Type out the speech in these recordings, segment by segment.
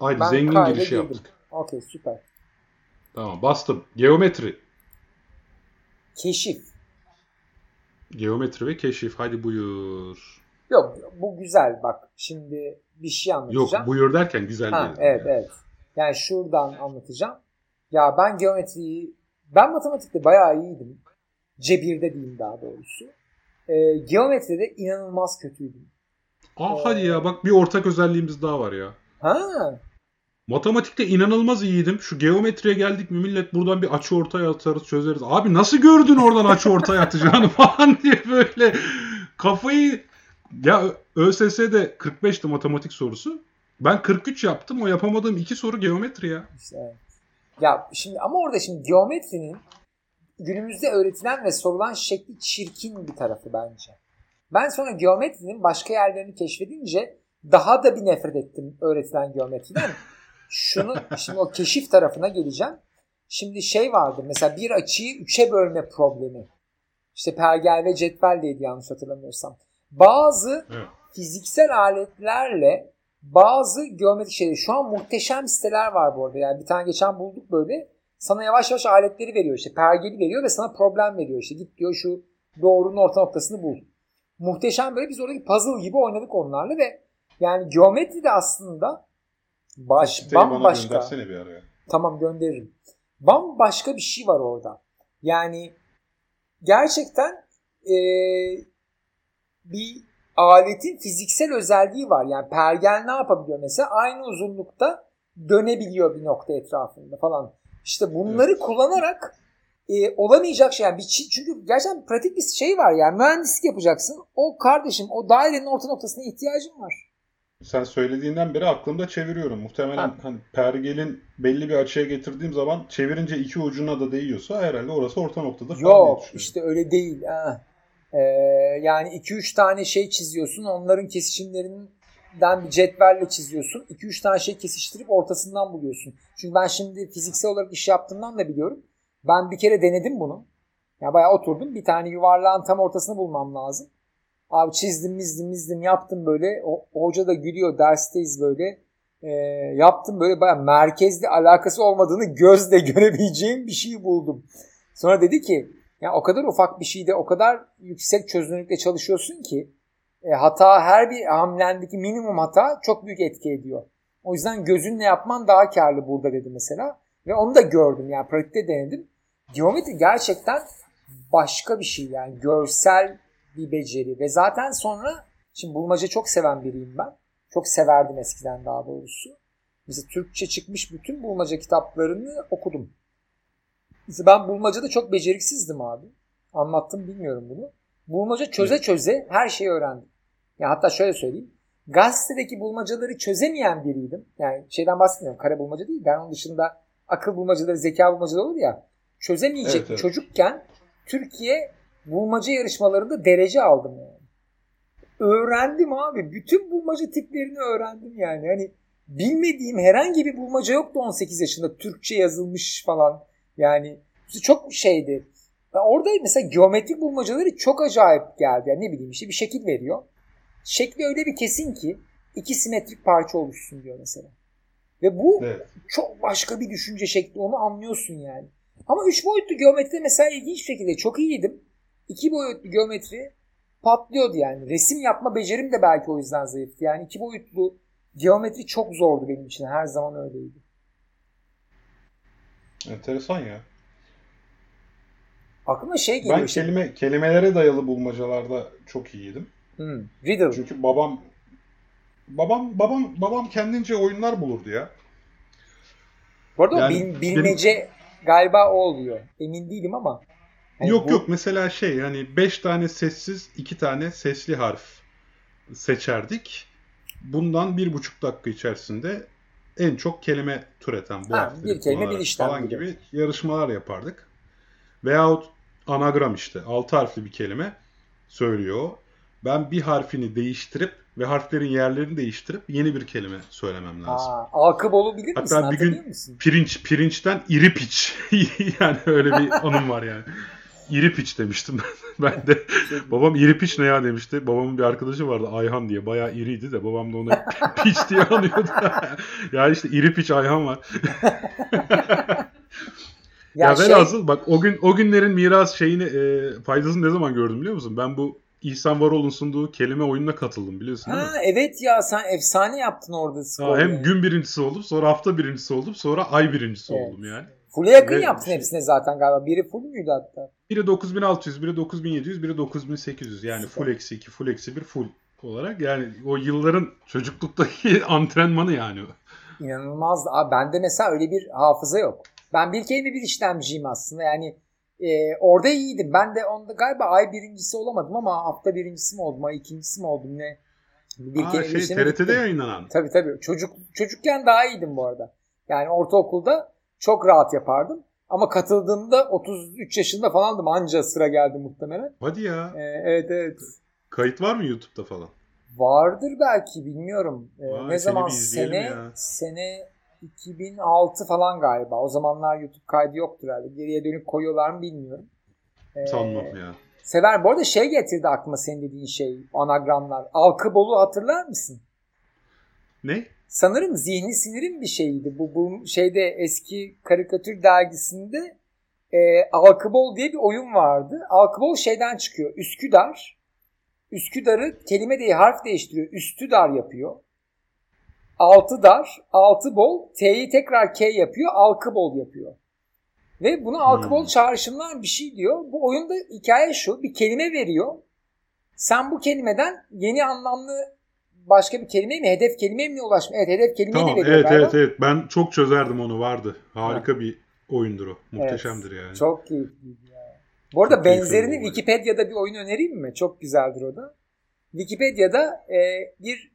Haydi zengin girişi yaptık. Okey, süper. Tamam, bastım. Geometri. Keşif. Geometri ve keşif. Hadi buyur. Yok, bu güzel bak. Şimdi bir şey anlatacağım. Yok, buyur derken güzel değil. Evet, yani. Evet. Yani şuradan anlatacağım. Ya ben geometriyi, ben matematikte bayağı iyiydim. Cebirde diyeyim daha doğrusu. Geometride inanılmaz kötüydüm. Hadi ya bak, bir ortak özelliğimiz daha var ya. Ha. Matematikte inanılmaz iyiydim. Şu geometriye geldik mi millet buradan bir açı ortaya atarız, çözeriz. Abi nasıl gördün oradan açı ortaya atacağını falan diye böyle kafayı... Ya ÖSS'de 45'ti matematik sorusu. Ben 43 yaptım. O yapamadığım 2 soru geometri ya. İşte evet. Ya şimdi ama orada şimdi geometrinin günümüzde öğretilen ve sorulan şekli çirkin bir tarafı bence. Ben sonra geometrinin başka yerlerini keşfedince daha da bir nefret ettim öğretilen geometriden. Şimdi o keşif tarafına geleceğim. Şimdi şey vardı mesela, bir açıyı 3'e bölme problemi. İşte pergel ve cetvelleydi yanlış hatırlamıyorsam. Bazı fiziksel aletlerle bazı geometrik şeyler. Şu an muhteşem siteler var bu arada. Yani bir tane geçen bulduk böyle. Sana yavaş yavaş aletleri veriyor işte. Pergeli veriyor ve sana problem veriyor işte. Git diyor şu doğrunun orta noktasını bul. Muhteşem böyle, biz oradaki puzzle gibi oynadık onlarla ve yani geometri de aslında bambaşka. Tamam, gönderirim. Bambaşka bir şey var orada. Yani gerçekten bir aletin fiziksel özelliği var. Yani pergel ne yapabiliyor mesela? Aynı uzunlukta dönebiliyor bir nokta etrafında falan. İşte bunları kullanarak olamayacak şey. Yani çünkü gerçekten pratik bir şey var. Yani mühendislik yapacaksın. O kardeşim, o dairenin orta noktasına ihtiyacın var. Sen söylediğinden beri aklımda çeviriyorum. Muhtemelen hani pergelin belli bir açıya getirdiğim zaman çevirince iki ucuna da değiyorsa herhalde orası orta noktada falan. Yok işte öyle değil. Ha. Yani 2-3 tane şey çiziyorsun, onların kesişimlerinden bir cetvelle çiziyorsun, 2-3 tane şey kesiştirip ortasından buluyorsun. Çünkü ben şimdi fiziksel olarak iş yaptığımdan da biliyorum. Ben bir kere denedim bunu. Ya bayağı oturdum, bir tane yuvarlağın tam ortasını bulmam lazım. Abi çizdim yaptım böyle. Hoca da gülüyor, dersteyiz böyle. Yaptım böyle, bayağı merkezle alakası olmadığını gözle görebileceğim bir şey buldum. Sonra dedi ki ya o kadar ufak bir şeyde o kadar yüksek çözünürlükle çalışıyorsun ki hata, her bir hamlendeki minimum hata çok büyük etki ediyor. O yüzden gözünle yapman daha karlı burada dedi mesela. Ve onu da gördüm, yani pratikte denedim. Geometri gerçekten başka bir şey, yani görsel bir beceri. Ve zaten sonra şimdi bulmaca çok seven biriyim ben. Çok severdim eskiden daha doğrusu. Mesela Türkçe çıkmış bütün bulmaca kitaplarını okudum. Ben bulmacada çok beceriksizdim abi. Anlattım bilmiyorum bunu. Bulmaca çöze her şeyi öğrendim. Ya hatta şöyle söyleyeyim. Gazetedeki bulmacaları çözemeyen biriydim. Yani şeyden bahsetmiyorum. Kare bulmaca değil. Ben onun dışında akıl bulmacaları, zeka bulmacaları olur ya. Çözemeyecek evet. Çocukken Türkiye bulmaca yarışmalarında derece aldım yani. Öğrendim abi. Bütün bulmaca tiplerini öğrendim yani. Hani bilmediğim herhangi bir bulmaca yoktu 18 yaşında. Türkçe yazılmış falan. Yani çok şeydi. Orada mesela geometrik bulmacaları çok acayip geldi. Yani ne bileyim işte bir şekil veriyor. Şekli öyle bir kesin ki 2 simetrik parça oluşsun diyor mesela. Ve bu çok başka bir düşünce şekli. Onu anlıyorsun yani. Ama 3 boyutlu geometride mesela ilginç bir şekilde çok iyiydim. 2 boyutlu geometri patlıyordu yani. Resim yapma becerim de belki o yüzden zayıftı. Yani 2 boyutlu geometri çok zordu benim için. Her zaman öyleydi. Enteresan ya. Aklıma şey geliyor. Ben kelimelere dayalı bulmacalarda çok iyiydim. Riddle. Çünkü babam kendince oyunlar bulurdu ya. Bu arada yani, bilmece galiba o oluyor. Emin değilim ama. Yani yok mesela şey hani 5 tane sessiz 2 tane sesli harf seçerdik. Bundan 1,5 dakika içerisinde en çok kelime türeten bu harfleri kullanarak falan gibi yarışmalar yapardık. Veyahut anagram işte. 6 harfli bir kelime söylüyor. Ben bir harfini değiştirip ve harflerin yerlerini değiştirip yeni bir kelime söylemem lazım. Alkıbol'u bilir misin? Hatta bir gün pirinçten iri piç. Yani öyle bir anım var yani. İri piç demiştim ben de. Babam iri piç ne ya demişti. Babamın bir arkadaşı vardı Ayhan diye. Bayağı iriydi de babam da ona piç diye anıyordu. Yani işte iri piç Ayhan var. Ya velhasıl bak o günlerin miras şeyini faydasını ne zaman gördüm biliyor musun? Ben bu İhsan Varol'un sunduğu kelime oyununa katıldım biliyorsun değil mi? Ha evet ya, sen efsane yaptın orada skoru. Ha, hem gün birincisi oldum, sonra hafta birincisi oldum, sonra ay birincisi oldum yani. Full'e yakın yaptın hepsine zaten galiba. Biri full müydü hatta? Biri 9600, biri 9700, biri 9800. Yani süper. Full eksi 2, full eksi 1, full olarak. Yani o yılların çocukluktaki antrenmanı yani. İnanılmazdı. Abi bende mesela öyle bir hafıza yok. Ben bir kelime bir işlemciyim aslında. Yani orada iyiydim. Ben de onda galiba ay birincisi olamadım ama hafta birincisi mi oldum, ay ikincisi mi oldum ne? TRT'de yayınlanan. Tabii. Çocukken daha iyiydim bu arada. Yani ortaokulda çok rahat yapardım. Ama katıldığımda 33 yaşında falandım. Anca sıra geldi muhtemelen. Hadi ya. Evet. Kayıt var mı YouTube'da falan? Vardır belki, bilmiyorum. Vay, ne zaman? Sene 2006 falan galiba. O zamanlar YouTube kaydı yoktur herhalde. Geriye dönüp koyuyorlar mı bilmiyorum. Sanmam ya. Sever. Bu arada şey getirdi aklıma senin dediğin şey. Anagramlar. Alkıbol'u hatırlar mısın? Ne? Sanırım zihni sinirin bir şeyiydi. Bu şeyde eski karikatür dergisinde Alkıbol diye bir oyun vardı. Alkıbol şeyden çıkıyor. Üsküdar. Üsküdar'ı kelime değil harf değiştiriyor. Üstüdar yapıyor. Altı dar, altı bol. T'yi tekrar K yapıyor. Alkıbol yapıyor. Ve buna Alkıbol çağrışımlar bir şey diyor. Bu oyunda hikaye şu. Bir kelime veriyor. Sen bu kelimeden yeni anlamlı başka bir kelime mi? Hedef kelime mi ulaşma? Evet, hedef kelime de veriyor. Evet. Ben çok çözerdim onu, vardı. Harika bir oyundur o. Muhteşemdir yani. Çok keyifliydi ya. Bu arada çok benzerini Wikipedia'da bir oyun önereyim mi? Çok güzeldir o da. Wikipedia'da bir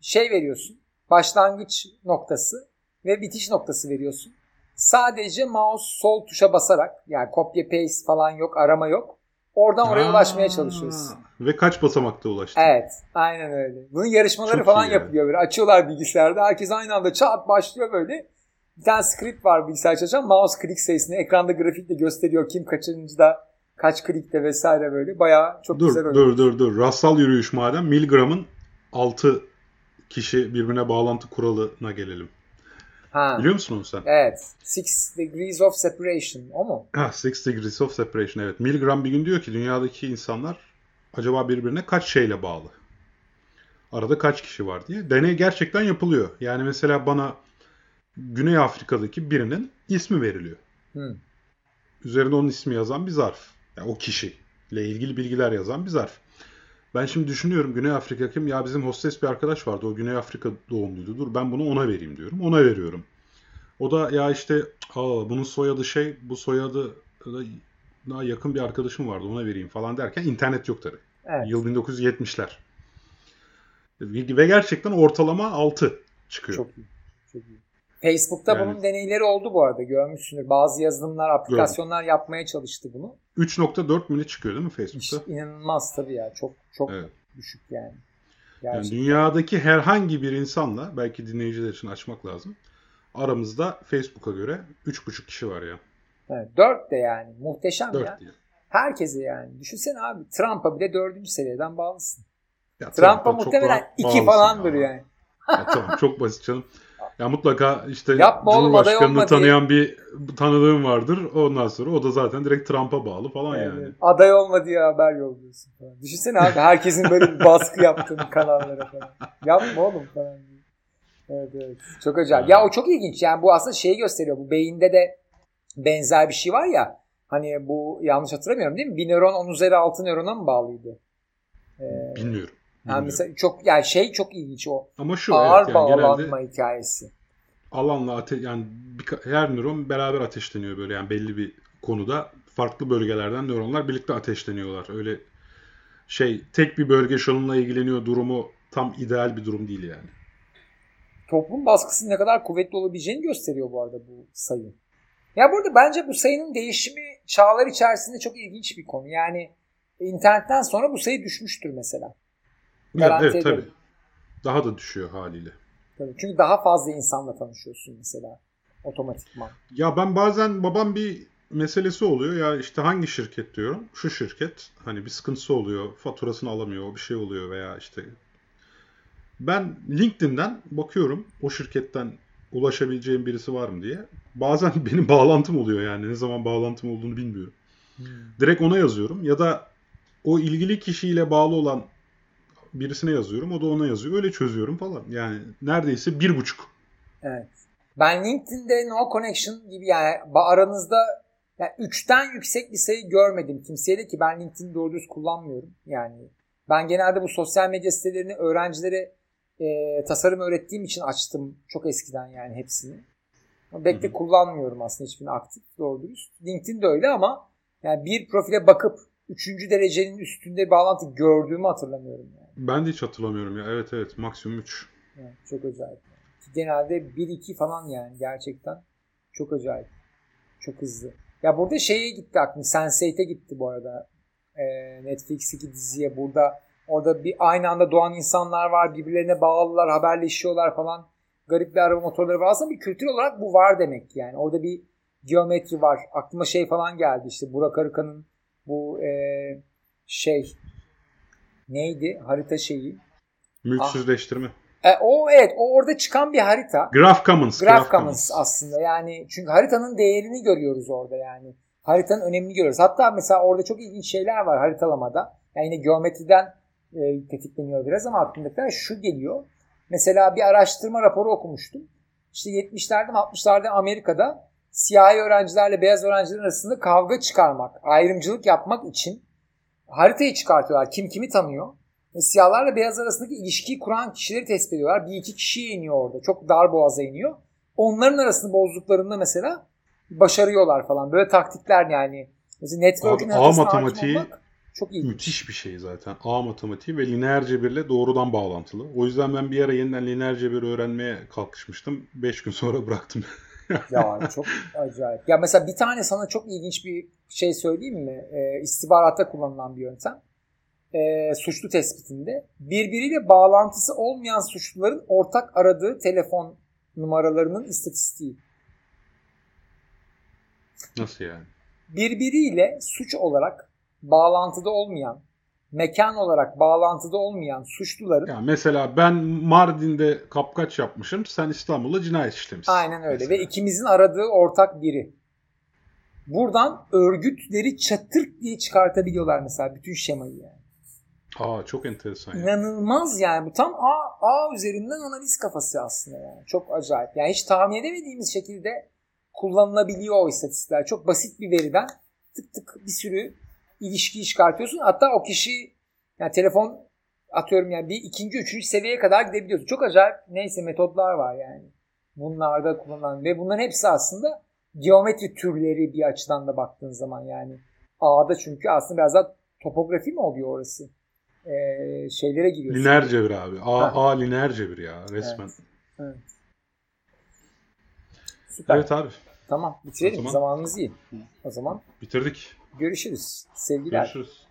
şey veriyorsun. Başlangıç noktası ve bitiş noktası veriyorsun. Sadece mouse sol tuşa basarak, yani kopya paste falan yok, arama yok. Oradan oraya ulaşmaya çalışıyoruz. Ve kaç basamakta ulaştın? Evet. Aynen öyle. Bunun yarışmaları çok falan yapılıyor böyle. Açıyorlar bilgisayarda. Herkes aynı anda çat başlıyor böyle. Bir tane script var bilgisayar çalışan. Mouse klik sayısını ekranda grafikle gösteriyor. Kim kaçıncıda, kaç klikte vesaire böyle. Bayağı çok güzel oluyor. Dur. Rastsal yürüyüş madem. Milgram'ın 6 kişi birbirine bağlantı kuralına gelelim. Ha. Biliyor musun onu sen? Evet. 6 degrees of separation. O mu? Ha, 6 degrees of separation, evet. Milgram bir gün diyor ki dünyadaki insanlar acaba birbirine kaç şeyle bağlı? Arada kaç kişi var diye. Deney gerçekten yapılıyor. Yani mesela bana Güney Afrika'daki birinin ismi veriliyor. Üzerinde onun ismi yazan bir zarf. Yani o kişiyle ilgili bilgiler yazan bir zarf. Ben şimdi düşünüyorum, Güney Afrika kim? Ya bizim hostes bir arkadaş vardı. O Güney Afrika doğumluydu. Dur ben bunu ona vereyim diyorum. Ona veriyorum. O da ya işte bunun soyadı şey, bu soyadı daha yakın bir arkadaşım vardı. Ona vereyim falan derken internet yok tabii. Evet. Yıl 1970'ler. Ve gerçekten ortalama 6 çıkıyor. Çok iyi. Facebook'ta yani, bunun deneyleri oldu bu arada. Görmüşsündür. Bazı yazılımlar, aplikasyonlar yapmaya çalıştı bunu. 3.4 milyon çıkıyor değil mi Facebook'ta? İşte inanılmaz tabii ya. Çok düşük yani. Gerçekten. Yani dünyadaki herhangi bir insanla, belki dinleyiciler için açmak lazım, aramızda Facebook'a göre 3.5 kişi var ya. Evet, 4 de yani. Muhteşem 4 ya. Diye. Herkese yani. Düşünsene abi. Trump'a bile 4. seviyeden bağlısın. Ya, Trump'a muhtemelen 2 falandır yani. Ya, tamam, çok basit canım. Ya mutlaka işte Cumhurbaşkanı'nı tanıyan bir tanıdığım vardır. Ondan sonra o da zaten direkt Trump'a bağlı falan yani. Aday olma diye haber yolluyorsun falan. Düşünsene abi herkesin böyle bir baskı yaptığını kanallara falan. Yapma oğlum falan diye. Evet. Çok acayip. Ya o çok ilginç. Yani bu aslında şeyi gösteriyor. Bu beyinde de benzer bir şey var ya. Hani bu yanlış hatırlamıyorum değil mi? Bir nöron 10^6 nörona mı bağlıydı? Bilmiyorum. Yani mesela çok yani şey çok ilginç o. Ama şu ağır bağlanma hikayesi. Alanla yani her nöron beraber ateşleniyor böyle, yani belli bir konuda farklı bölgelerden nöronlar birlikte ateşleniyorlar. Öyle şey tek bir bölge şununla ilgileniyor durumu tam ideal bir durum değil yani. Toplum baskısının ne kadar kuvvetli olabileceğini gösteriyor bu arada bu sayı. Ya burada bence bu sayının değişimi çağlar içerisinde çok ilginç bir konu. Yani internetten sonra bu sayı düşmüştür mesela. Evet tabii. Daha da düşüyor haliyle. Tabii, çünkü daha fazla insanla tanışıyorsun mesela otomatikman. Ya ben bazen babam bir meselesi oluyor. Ya işte hangi şirket diyorum. Şu şirket hani bir sıkıntısı oluyor. Faturasını alamıyor. Bir şey oluyor veya işte. Ben LinkedIn'den bakıyorum. O şirketten ulaşabileceğim birisi var mı diye. Bazen benim bağlantım oluyor yani. Ne zaman bağlantım olduğunu bilmiyorum. Direkt ona yazıyorum. Ya da o ilgili kişiyle bağlı olan birisine yazıyorum. O da ona yazıyor. Öyle çözüyorum falan. Yani neredeyse 1,5. Evet. Ben LinkedIn'de no connection gibi yani aranızda yani 3'ten yüksek bir sayı görmedim kimseyle ki ben LinkedIn'i doğru düz kullanmıyorum. Yani ben genelde bu sosyal medya sitelerini öğrencilere tasarım öğrettiğim için açtım çok eskiden yani hepsini. Pek de kullanmıyorum aslında hiçbirini aktif doğru düz. LinkedIn de öyle ama yani bir profile bakıp 3. derecenin üstünde bir bağlantı gördüğümü hatırlamıyorum. Yani. Ben de hiç hatırlamıyorum ya. Evet evet maksimum 3. Evet, çok acayip. Genelde 1-2 falan yani gerçekten çok acayip. Çok hızlı. Ya burada şeye gitti aklım. Sense8'e gitti bu arada. Netflix'teki diziye burada. Orada bir aynı anda doğan insanlar var. Birbirlerine bağlılar. Haberleşiyorlar falan. Garip bir araba motorları var. Aslında bir kültür olarak bu var demek yani. Orada bir geometri var. Aklıma şey falan geldi işte. Burak Arıkan'ın bu şey neydi? Harita şeyi. Mülksüzleştirme. O evet o orada çıkan bir harita. Graph Commons aslında yani çünkü haritanın değerini görüyoruz orada yani. Haritanın önemini görüyoruz. Hatta mesela orada çok ilginç şeyler var haritalamada. Yani yine geometriden tetikleniyor biraz ama aklımdakiler şu geliyor. Mesela bir araştırma raporu okumuştum. İşte 70'lerde 60'larda Amerika'da siyahi öğrencilerle beyaz öğrenciler arasında kavga çıkarmak, ayrımcılık yapmak için haritayı çıkartıyorlar. Kim kimi tanıyor? Siyahlarla beyaz arasındaki ilişkiyi kuran kişileri tespit ediyorlar. 1-2 kişiye iniyor orada. Çok dar boğaza iniyor. Onların arasını bozduklarında mesela başarıyorlar falan. Böyle taktikler yani. Mesela network'ün arasına hakim olmak çok iyi. Müthiş bir şey zaten. A matematiği ve lineer cebirle doğrudan bağlantılı. O yüzden ben bir ara yeniden lineer cebir öğrenmeye kalkışmıştım. 5 gün sonra bıraktım. Ya çok acayip. Ya mesela bir tane sana çok ilginç bir şey söyleyeyim mi? İstihbaratta kullanılan bir yöntem. Suçlu tespitinde birbiriyle bağlantısı olmayan suçluların ortak aradığı telefon numaralarının istatistiği. Nasıl yani? Birbiriyle suç olarak bağlantıda olmayan, mekan olarak bağlantıda olmayan suçluların... Yani mesela ben Mardin'de kapkaç yapmışım, sen İstanbul'da cinayet işlemişsin. Aynen öyle mesela. Ve ikimizin aradığı ortak biri. Buradan örgütleri çatırt diye çıkartabiliyorlar mesela bütün şemayı yani. Aa çok enteresan. İnanılmaz yani. Bu tam A üzerinden analiz kafası aslında yani. Çok acayip. Yani hiç tahmin edemediğimiz şekilde kullanılabiliyor o istatistikler. Çok basit bir veriden tık tık bir sürü ilişkiyi çıkartıyorsun. Hatta o kişi yani telefon atıyorum yani bir 2. 3. seviyeye kadar gidebiliyorsun. Çok acayip neyse metotlar var yani. Bunlarda kullanılan ve bunların hepsi aslında geometri türleri bir açıdan da baktığın zaman yani. A'da çünkü aslında biraz daha topografi mi oluyor orası? Şeylere giriyorsun. Lineer cebir abi. A lineer cebir ya resmen. Evet. Süper. Evet abi. Tamam bitirelim. Zamanımız iyi. O zaman bitirdik. Görüşürüz sevgiler. Görüşürüz.